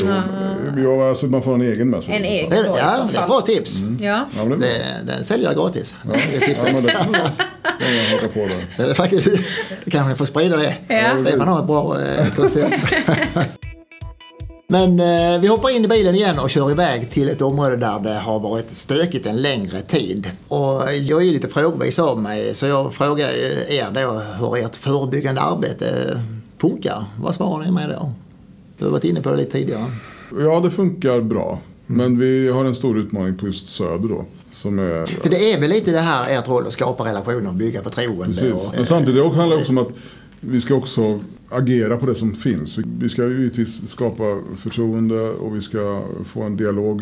Ja, alltså man får en egen med sig. En egen då, ja, det är bra tips. Den säljer jag gratis. Ja, det är faktiskt, kanske ni får sprida det. Ja. Stefan har ett bra koncept. Men vi hoppar in i bilen igen och kör iväg till ett område där det har varit stökigt en längre tid. Och jag är ju lite frågvis av mig, så jag frågar er då hur ert förebyggande arbete funkar. Vad svarar ni med då? Du har varit inne på det lite tidigare. Ja, det funkar bra. Men vi har en stor utmaning på just söder då. För det är väl lite det här ert roll att skapa relationer och bygga förtroende. Precis, och, men samtidigt det handlar också om att vi ska också agera på det som finns. Vi ska ju skapa förtroende och vi ska få en dialog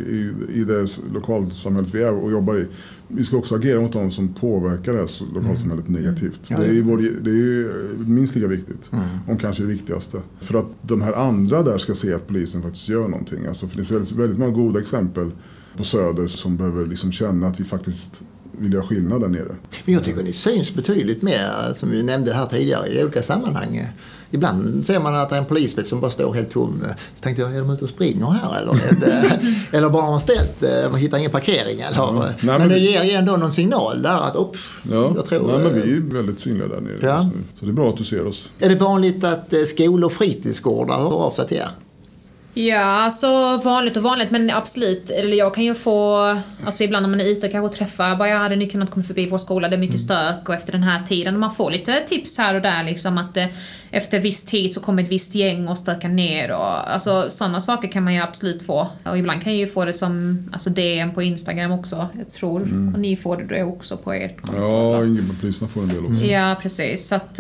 i det lokalsamhället vi är och jobbar i. Vi ska också agera mot dem som påverkar det här lokalsamhället negativt. Ja, det är ju minst lika viktigt, om kanske det viktigaste. För att de här andra där ska se att polisen faktiskt gör någonting. Alltså, för det finns väldigt många goda exempel på söder som behöver liksom känna att vi faktiskt vill göra skillnad där nere. Men jag tycker att det syns betydligt mer, som vi nämnde här tidigare, i olika sammanhang. Ibland ser man att det är en polisbil som bara står helt tom. Så tänkte jag, är de ute och springer här? Eller bara har ställt, man hittar ingen parkering. Eller. Mm. Men det ger ju ändå någon signal där att jag tror... Nej, men vi är väldigt synliga där nere just nu. Så det är bra att du ser oss. Är det vanligt att skolor och fritidsgårdar hör av sig till er? Ja, så vanligt och vanligt, men absolut. Eller jag kan ju få, alltså ibland när man är ute och kanske träffar, bara jag hade nu kunnat komma förbi vår skola, det är mycket stök och efter den här tiden, man får lite tips här och där liksom att efter viss tid så kommer ett visst gäng och stökar ner och alltså sådana saker kan man ju absolut få. Och ibland kan jag ju få det som alltså DM på Instagram också, jag tror. Och ni får det också på ert konto. Ja, ingen poliserna får en del också. Ja, precis. Så att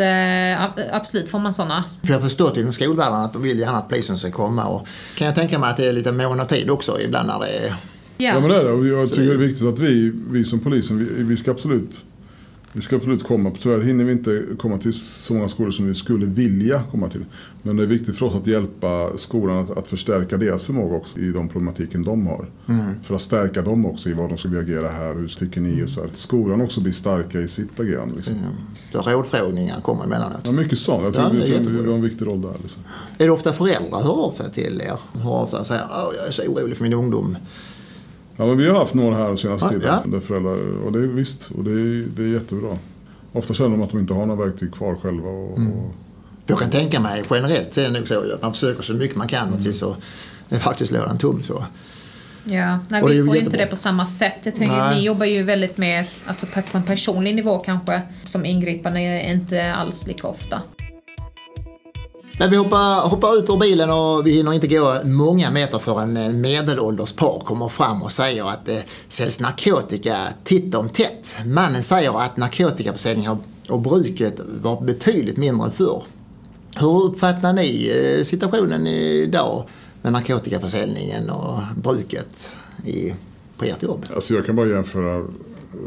absolut får man sådana. För jag förstår inom skolvärlden att de vill gärna att polisen ska komma och kan jag tänka mig att det är lite mån av tid också ibland när det är... Ja, men det är det. Och jag tycker det är viktigt att vi som polisen, vi ska absolut komma. Tyvärr hinner vi inte komma till så många skolor som vi skulle vilja komma till. Men det är viktigt för oss att hjälpa skolan att förstärka deras förmåga också i de problematiken de har. Mm. För att stärka dem också i vad de ska reagera här, hur tycker ni och så här. Att skolan också blir starka i sitt agerande. Liksom. Mm. Så rådfrågningar kommer emellanåt. Ja, mycket sånt. Jag tror vi har en viktig roll där. Liksom. Är det ofta föräldrar hör av sig till er? Hör av sig och säger, jag är så orolig för min ungdom. Ja, men vi har haft några här senaste tiden där föräldrar, och det är visst, och det är jättebra. Ofta känner de att de inte har några verktyg kvar själva. Och... Jag kan tänka mig generellt, så är det nog så att man försöker så mycket man kan och till så är faktiskt lådan tom så. Ja, nej, vi får inte det på samma sätt. Jag tänker, ni jobbar ju väldigt med, alltså på en personlig nivå kanske, som ingripande är inte alls lika ofta. Men vi hoppar ut ur bilen och vi hinner inte gå många meter förrän en medelålderspar kommer fram och säger att det säljs narkotika titt om tätt. Mannen säger att narkotikaförsäljningen och bruket var betydligt mindre än förr. Hur uppfattar ni situationen idag med narkotikaförsäljningen och bruket på ert jobb? Alltså jag kan bara jämföra,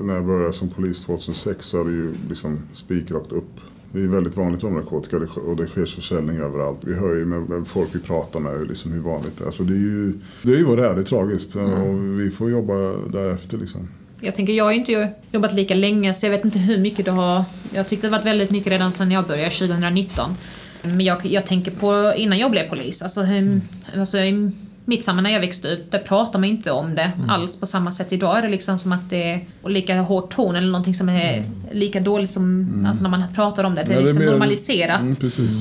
när jag började som polis 2006 så är det ju liksom spikrakt upp. Det är väldigt vanligt om narkotika och det sker försäljning överallt. Vi hör ju med folk vi pratar med liksom hur vanligt det är. Alltså det är ju vad det är tragiskt och vi får jobba därefter liksom. Jag tänker, jag har inte jobbat lika länge så jag vet inte hur mycket det har... Jag tyckte det varit väldigt mycket redan sedan jag började 2019. Men jag tänker på innan jag blev polis. Alltså, i mitt sammanhang när jag växte upp, där pratar man inte om det alls på samma sätt. Idag är det liksom som att det är lika hård ton eller någonting som är lika dåligt som alltså när man pratar om det. Det är liksom normaliserat.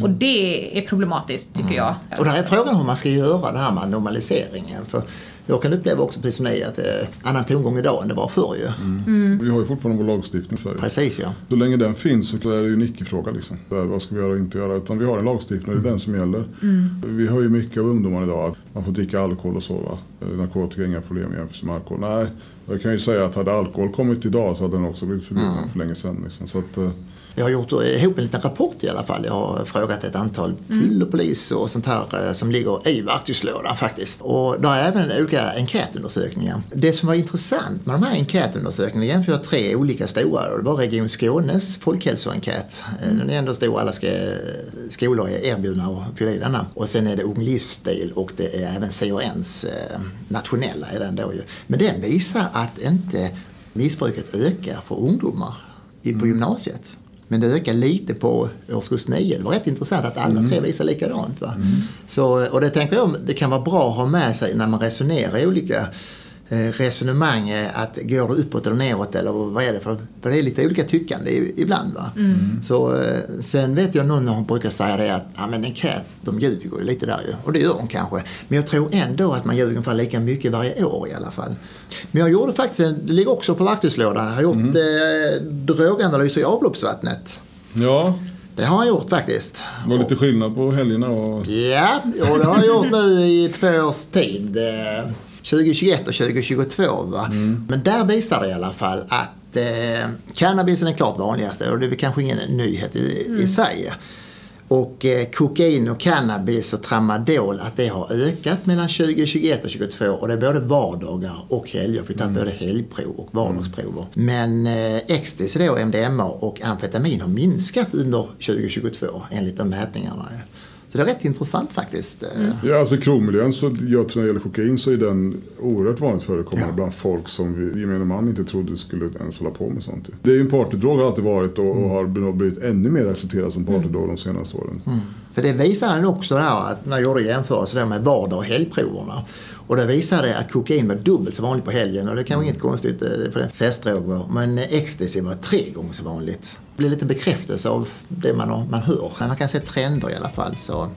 Och det är problematiskt tycker jag. Och det här är frågan hur man ska göra det här med normaliseringen. För jag kan uppleva också precis som ni att det är annan tongång idag än det var förr ju. Vi har ju fortfarande vår lagstiftning i Sverige. Precis, ja. Så länge den finns så är det ju en icke-fråga liksom. Vad ska vi göra och inte göra? Utan vi har en lagstiftning, det är den som gäller. Vi hör ju mycket av ungdomar idag att man får dricka alkohol och sova. Narkotika är inga problem jämfört med alkohol. Nej, jag kan ju säga att hade alkohol kommit idag så hade den också blivit förbjuden för länge sedan. Liksom. Så att, jag har gjort ihop en liten rapport i alla fall. Jag har frågat ett antal till och polis och sånt här som ligger i verktygslådan faktiskt. Och det är även olika enkätundersökningar. Det som var intressant med de här enkätundersökningarna jämför jag tre olika stora. Och det var Region Skånes folkhälsoenkät. Den är ändå stor, alla skolor är erbjudna och fylla i denna. Och sen är det Ung livsstil och det är även CRNs nationella är den då ju. Men den visar att inte missbruket ökar för ungdomar på gymnasiet. Men det ökar lite på årskurs 9. Det var rätt intressant att alla tre visar likadant. Va? Mm. Så, och det tänker jag det kan vara bra att ha med sig när man resonerar i olika resonemang. Att går det uppåt eller neråt eller vad är det för det är lite olika tyckande ibland. Va? Mm. Så, sen vet jag någon när hon brukar säga det att ja, men en kät, de ljuger lite där ju. Och det gör de kanske. Men jag tror ändå att man ljuger ungefär lika mycket varje år i alla fall. Men jag gjorde faktiskt, det ligger också på verktygslådan, jag har gjort droganalyser i avloppsvattnet. Ja. Det har jag gjort faktiskt. Det var lite skillnad på helgerna. Och... Ja, och det har jag gjort nu i 2 års tid. 2021 och 2022. Va? Mm. Men där visar det i alla fall att cannabisen är klart vanligaste och det är kanske ingen nyhet i sig. Och kokain och cannabis och tramadol att det har ökat mellan 2021 och 2022 och det är både vardagar och helger för vi tar både helgprov och vardagsprover. Men ecstasy då, MDMA och amfetamin har minskat under 2022 enligt de mätningarna. Så det är rätt intressant faktiskt. Ja, alltså krogmiljön så jag tror när det gäller kokain så är den oerhört vanligt förekommande bland folk som gemene man inte trodde skulle ens hålla på med sånt. Det är ju en partydrog har alltid varit och har blivit ännu mer accepterad som partydrog de senaste åren. Mm. För det visar den också där att när jag gjorde jämförelse med vardag och helgproverna. Och det visade att kokain var dubbelt så vanligt på helgen. Och det kan vara inget konstigt för det festdroger. Men ecstasy var 3 gånger så vanligt. Det blir lite bekräftelse av det man hör. Men man kan se trender i alla fall. Så.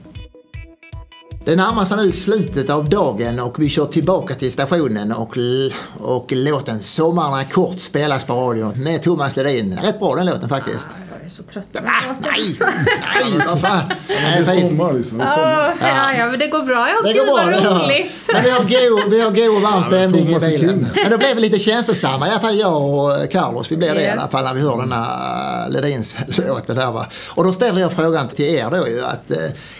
Det närmar sig nu slutet av dagen och vi kör tillbaka till stationen och låten Sommaren är kort spelas på radion med Thomas Ledin. Rätt bra den låten faktiskt. Jag är så trött. Nej, vad fan. Det är sommar liksom. Ja, men det går bra. Jag tycker det var roligt. Men vi har god varm stämning i bilen. Men då blev vi lite känslosamma. I alla fall jag och Carlos, vi blev det i alla fall när vi hör den här Ledins låten där va. Och då ställer jag frågan till er då ju att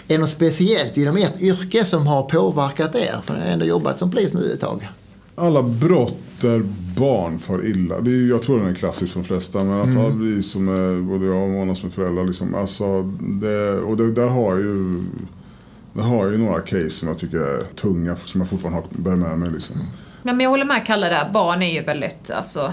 är något speciellt inom ert yrke som har påverkat er? För ni har ändå jobbat som polis nu ett tag. Alla brott där barn far illa. Det är, jag tror den är klassisk för de flesta. Men i alla fall vi som är, både jag och Mona som är föräldrar. Liksom, alltså, där har jag ju några case som jag tycker är tunga. Som jag fortfarande bär med mig. Liksom. Ja, men jag håller med Kalle där. Barn är ju väldigt... Alltså,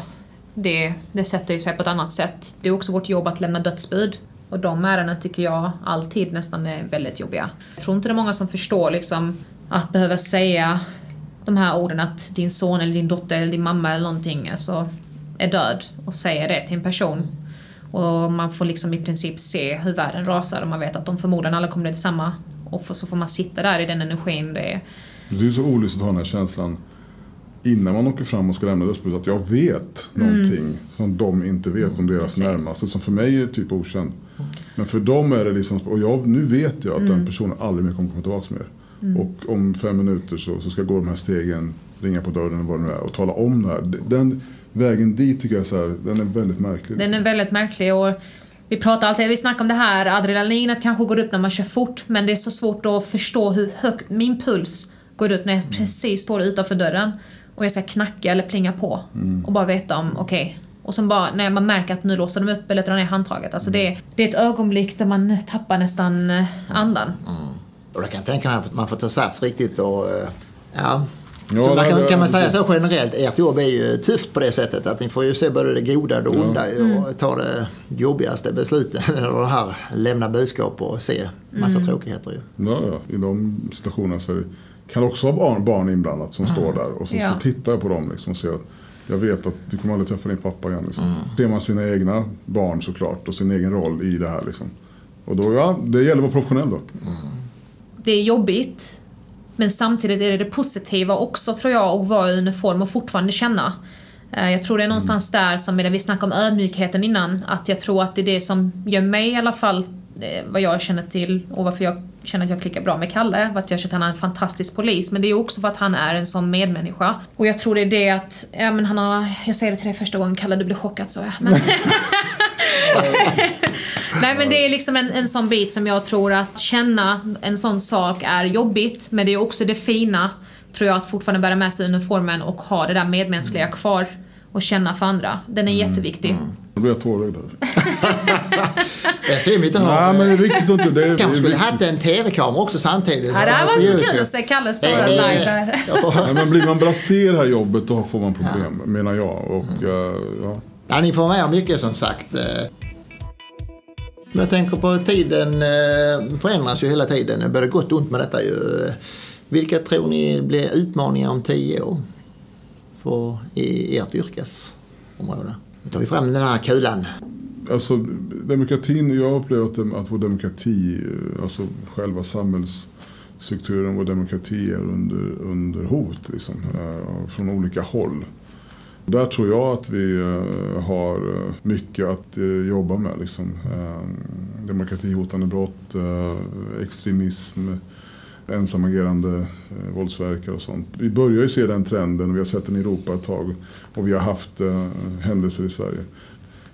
det sätter ju sig på ett annat sätt. Det är också vårt jobb att lämna dödsbud. Och de ärendena tycker jag alltid nästan är väldigt jobbiga. Jag tror inte det är många som förstår liksom, att behöva säga... de här orden att din son eller din dotter eller din mamma eller någonting alltså, är död och säger det till en person och man får liksom i princip se hur världen rasar och man vet att de förmodligen alla kommer till samma och så får man sitta där i den energin det är. Det är så olustigt att ha den här känslan innan man åker fram och ska lämna dödsbudet att jag vet någonting som de inte vet om deras närmaste som för mig är typ okänd men för dem är det liksom och nu vet jag att den personen aldrig mer kommer tillbaka till mer. Mm. Och om 5 minuter så ska jag gå de här stegen, ringa på dörren och vad det nu är och tala om det här. Den vägen dit tycker jag så här, den är väldigt märklig. Den är väldigt märklig och vi pratar alltid, vi snackar om det här, adrenalinet kanske går upp när man kör fort men det är så svårt att förstå hur högt min puls går upp när jag precis står utanför dörren och jag ska knacka eller plinga på och bara veta om okej. Och som bara när man märker att nu låser de upp eller drar ner handtaget. Alltså det är ett ögonblick där man tappar nästan andan. Mm. Och jag kan tänka mig att man får ta sats riktigt och så man kan man säga så generellt ert jobb är ju tufft på det sättet att ni får ju se både det goda och det onda och ta det jobbigaste besluten eller det här, lämna budskap och se massa tråkigheter ju. Ja, i de situationerna så kan också vara barn inblandat som står där och så tittar jag på dem liksom och ser att jag vet att du kommer aldrig träffa din pappa igen liksom. Det är man sina egna barn såklart och sin egen roll i det här liksom. Och då det gäller att vara professionell då. Det är jobbigt, men samtidigt är det positiva också tror jag att vara i uniform och fortfarande känna. Jag tror det är någonstans där som vi snackade om ödmjukheten innan, att jag tror att det är det som gör mig i alla fall vad jag känner till och varför jag känner att jag klickar bra med Kalle, var att jag känner att han är en fantastisk polis, men det är också för att han är en sån medmänniska. Och jag tror det är det att, ja men han har, jag säger det till dig första gången, Kalle du blir chockad så jag. Men... Nej men det är liksom en sån bit som jag tror att känna en sån sak är jobbigt, men det är också det fina tror jag, att fortfarande bära med sig uniformen och ha det där medmänskliga kvar och känna för andra. Den är jätteviktig. Nu blir jag tårögd där. Jag ser inte här. Nej, men det är viktigt inte. Det är kanske viktigt. Skulle haft en tv-kamera också samtidigt. Ja, det här var en kille, Kalle står och live. Nej, men blir man braser här jobbet då får man problem, menar jag. Och, ja. Ja, ni får med mycket som sagt. Men jag tänker på tiden förändras ju hela tiden. Det börjar gått ont med detta ju. Vilka tror ni blir utmaningar om 10 år för ert yrkesområde? Vi tar ju fram den här kulan. Alltså demokratin, jag upplever att vår demokrati, alltså själva samhällsstrukturen, vår demokrati är under hot liksom, från olika håll. Där tror jag att vi har mycket att jobba med. Liksom. Demokratihotande brott, extremism, ensamagerande våldsverkare och sånt. Vi börjar ju se den trenden och vi har sett den i Europa ett tag och vi har haft händelser i Sverige.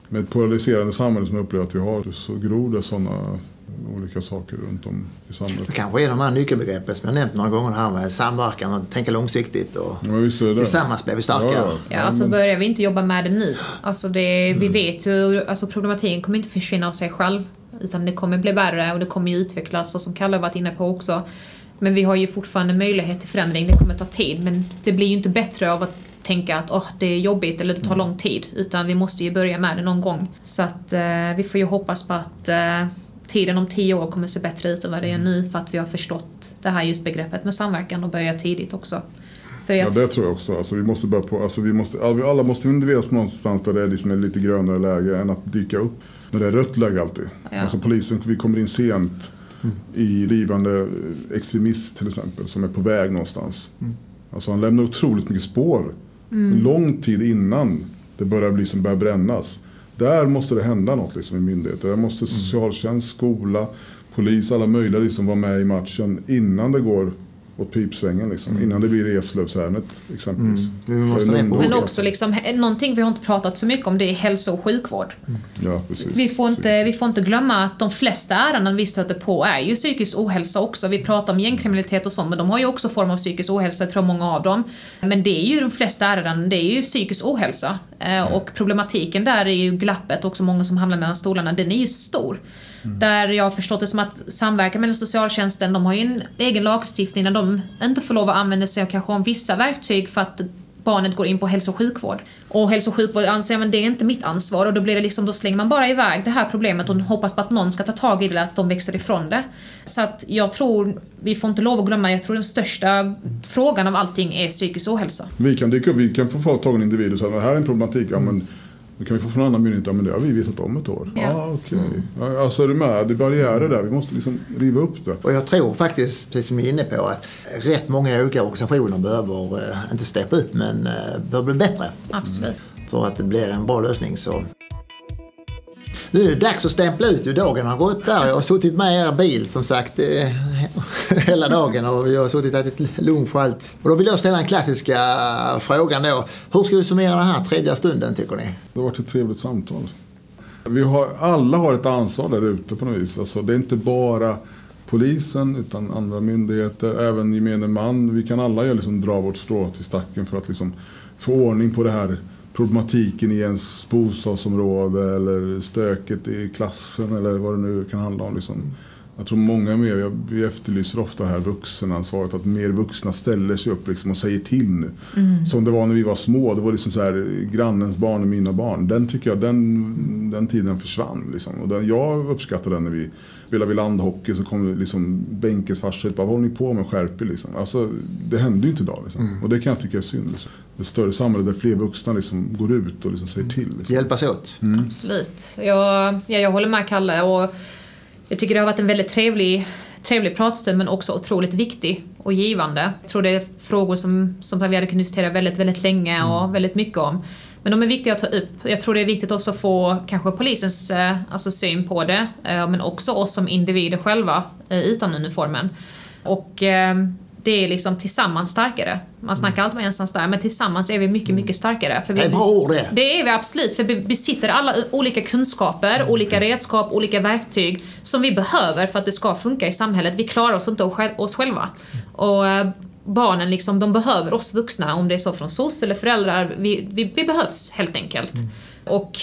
Med ett polariserande samhälle som jag upplever att vi har så gror det sådana olika saker runt om i samhället. Kanske är de här nyckelbegreppen som jag nämnt några gånger här med samverkan och tänka långsiktigt och tillsammans blir vi starkare. Ja, alltså börjar vi inte jobba med det nu. Alltså det, vi vet ju, alltså problematiken kommer inte försvinna av sig själv utan det kommer bli värre och det kommer ju utvecklas och som Kalle har varit inne på också. Men vi har ju fortfarande möjlighet till förändring, det kommer ta tid men det blir ju inte bättre av att tänka att det är jobbigt eller det tar lång tid utan vi måste ju börja med det någon gång så att vi får ju hoppas på att tiden om 10 år kommer se bättre ut än vad det är nu för att vi har förstått det här just begreppet med samverkan och börja tidigt också. Ja, det tror jag också. Alltså, vi måste börja på, alltså, alla måste individeras någonstans där det är liksom lite grönare läge än att dyka upp när det är rött läge alltid. Ja. Alltså, polisen, vi kommer in sent i drivande extremist till exempel som är på väg någonstans. Alltså, han lämnar otroligt mycket spår lång tid innan det börjar brännas. Där måste det hända något liksom, i myndigheter. Där måste socialtjänst, skola, polis, alla möjliga liksom, vara med i matchen innan det går åt pipsvängen liksom, innan det blir Eslövshärnet exempelvis. Men också liksom, någonting vi har inte pratat så mycket om det är hälso- och sjukvård. Ja, precis. Vi får inte glömma att de flesta ärenden vi stöter på är ju psykisk ohälsa också. Vi pratar om gängkriminalitet och sånt men de har ju också form av psykisk ohälsa tror många av dem. Men det är ju de flesta ärenden, det är ju psykisk ohälsa och problematiken där är ju glappet också många som hamnar mellan stolarna, den är ju stor. Där jag har förstått det som att samverkan mellan socialtjänsten, de har ju en egen lagstiftning där de inte får lov att använda sig av kanske om vissa verktyg för att barnet går in på hälso- och sjukvård. Och hälso- och sjukvård anser att det är inte mitt ansvar och då blir det liksom, då slänger man bara iväg det här problemet och hoppas på att någon ska ta tag i det eller att de växer ifrån det. Så att jag tror, vi får inte lov att glömma, jag tror den största frågan av allting är psykisk ohälsa. Vi kan få tag i en individ och säga, här är en problematik, ja men då kan vi få från andra myndigheter, men det har vi vetat om ett år. Ja, okej. Alltså är du med? Det är barriärer där, vi måste liksom riva upp det. Och jag tror faktiskt, precis som jag är inne på, att rätt många olika organisationer behöver, inte steppa upp, men behöver bli bättre. Absolut. För att det blir en bra lösning så... Nu är det dags att stämpla ut hur dagen har gått där. Jag har suttit med er bil som sagt hela dagen och jag har suttit och ätit lunch och allt. Och då vill jag ställa den klassiska frågan då. Hur ska vi summera den här tredje stunden tycker ni? Det har varit ett trevligt samtal. Alla har ett ansvar där ute på något vis. Alltså, det är inte bara polisen utan andra myndigheter, även gemene man. Vi kan alla liksom dra vårt strå till stacken för att liksom få ordning på det här problematiken i ens bostadsområde eller stöket i klassen eller vad det nu kan handla om. Liksom. Jag tror många är med, vi efterlyser ofta här vuxenansvaret att mer vuxna ställer sig upp liksom och säger till nu. Som det var när vi var små, det var liksom så här, grannens barn och mina barn. Den tycker jag, den tiden försvann. Liksom. Och jag uppskattar den när vi spelade vid landhockey så kom det liksom bänkens farsa och bara, vad håller ni på med skärper? Liksom. Alltså, det hände ju inte idag. Liksom. Och det kan jag tycka är synd. Liksom. Det större samhället där fler vuxna liksom går ut och liksom säger till. Liksom. Hjälpas åt. Absolut. Jag håller med Kalle och jag tycker det har varit en väldigt trevlig pratstund men också otroligt viktig och givande. Jag tror det är frågor som vi hade kunnat diskutera väldigt, väldigt länge och väldigt mycket om. Men de är viktiga att ta upp. Jag tror det är viktigt också att få kanske polisens syn på det. Men också oss som individer själva utan uniformen. Och det är liksom tillsammans starkare. Man snackar alltid med ensam stark, men tillsammans är vi mycket, mycket starkare. För vi, det är bra ord det. Det är vi absolut, för vi besitter alla olika kunskaper, olika redskap, olika verktyg som vi behöver för att det ska funka i samhället. Vi klarar oss inte oss själva. Och barnen liksom, de behöver oss vuxna, om det är så från SOS eller föräldrar. Vi behövs helt enkelt. Och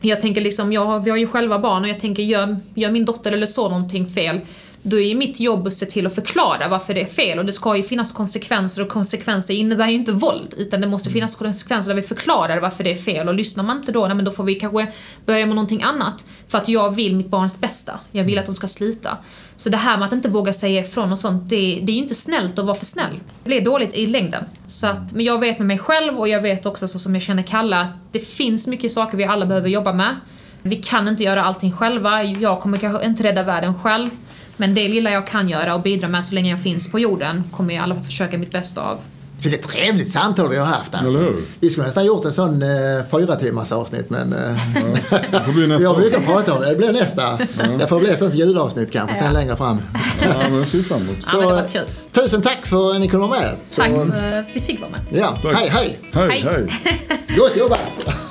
jag tänker liksom, vi har ju själva barn, och jag tänker, gör min dotter eller så någonting fel, då är ju mitt jobb att se till att förklara varför det är fel. Och det ska ju finnas konsekvenser, och konsekvenser innebär ju inte våld, utan det måste finnas konsekvenser där vi förklarar varför det är fel. Och lyssnar man inte då, nej, men då får vi kanske börja med någonting annat, för att jag vill mitt barns bästa. Jag vill att de ska slita. Så det här med att inte våga säga ifrån och sånt, det är ju inte snällt att vara för snäll. Det blir dåligt i längden. Så att, men jag vet med mig själv, och jag vet också så som jag känner Kalla, det finns mycket saker vi alla behöver jobba med. Vi kan inte göra allting själva. Jag kommer kanske inte rädda världen själv, men det lilla jag kan göra och bidra med så länge jag finns på jorden kommer jag alla försöka mitt bästa av. Vilket trevligt samtal vi har haft alltså. Vi skulle nästan gjort en sån 4 timmars avsnitt, men jag brukar prata om det blir nästa. Det får bli ett sånt julavsnitt kanske sen längre fram. Men ser framåt. Så, det var kul. Tusen tack för att ni kom med. Tack för att vi fick vara med. Ja. Hej, hej. Hej, hej. Gott jobbat.